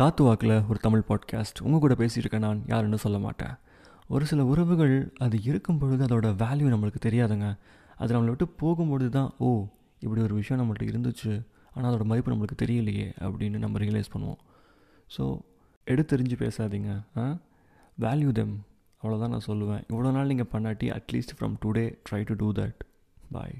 காத்து வாக்கில் ஒரு தமிழ் பாட்காஸ்ட். உங்கள் கூட பேசிகிட்டு இருக்கேன் நான், யாருன்னு சொல்ல மாட்டேன். ஒரு சில உறவுகள் அது இருக்கும் பொழுது அதோட வேல்யூ நம்மளுக்கு தெரியாதுங்க. அது நம்மளை விட்டு போகும்பொழுது தான், ஓ இப்படி ஒரு விஷயம் நம்மள்ட்ட இருந்துச்சு, ஆனால் அதோடய மதிப்பு நம்மளுக்கு தெரியலையே அப்படின்னு நம்ம ரியலைஸ் பண்ணுவோம். ஸோ எடுத்தறிஞ்சு பேசாதீங்க, வேல்யூ தெம், அவ்வளோதான் நான் சொல்லுவேன். இவ்வளோ நாள் நீங்கள் பண்ணாட்டி at least from today try to do that. Bye.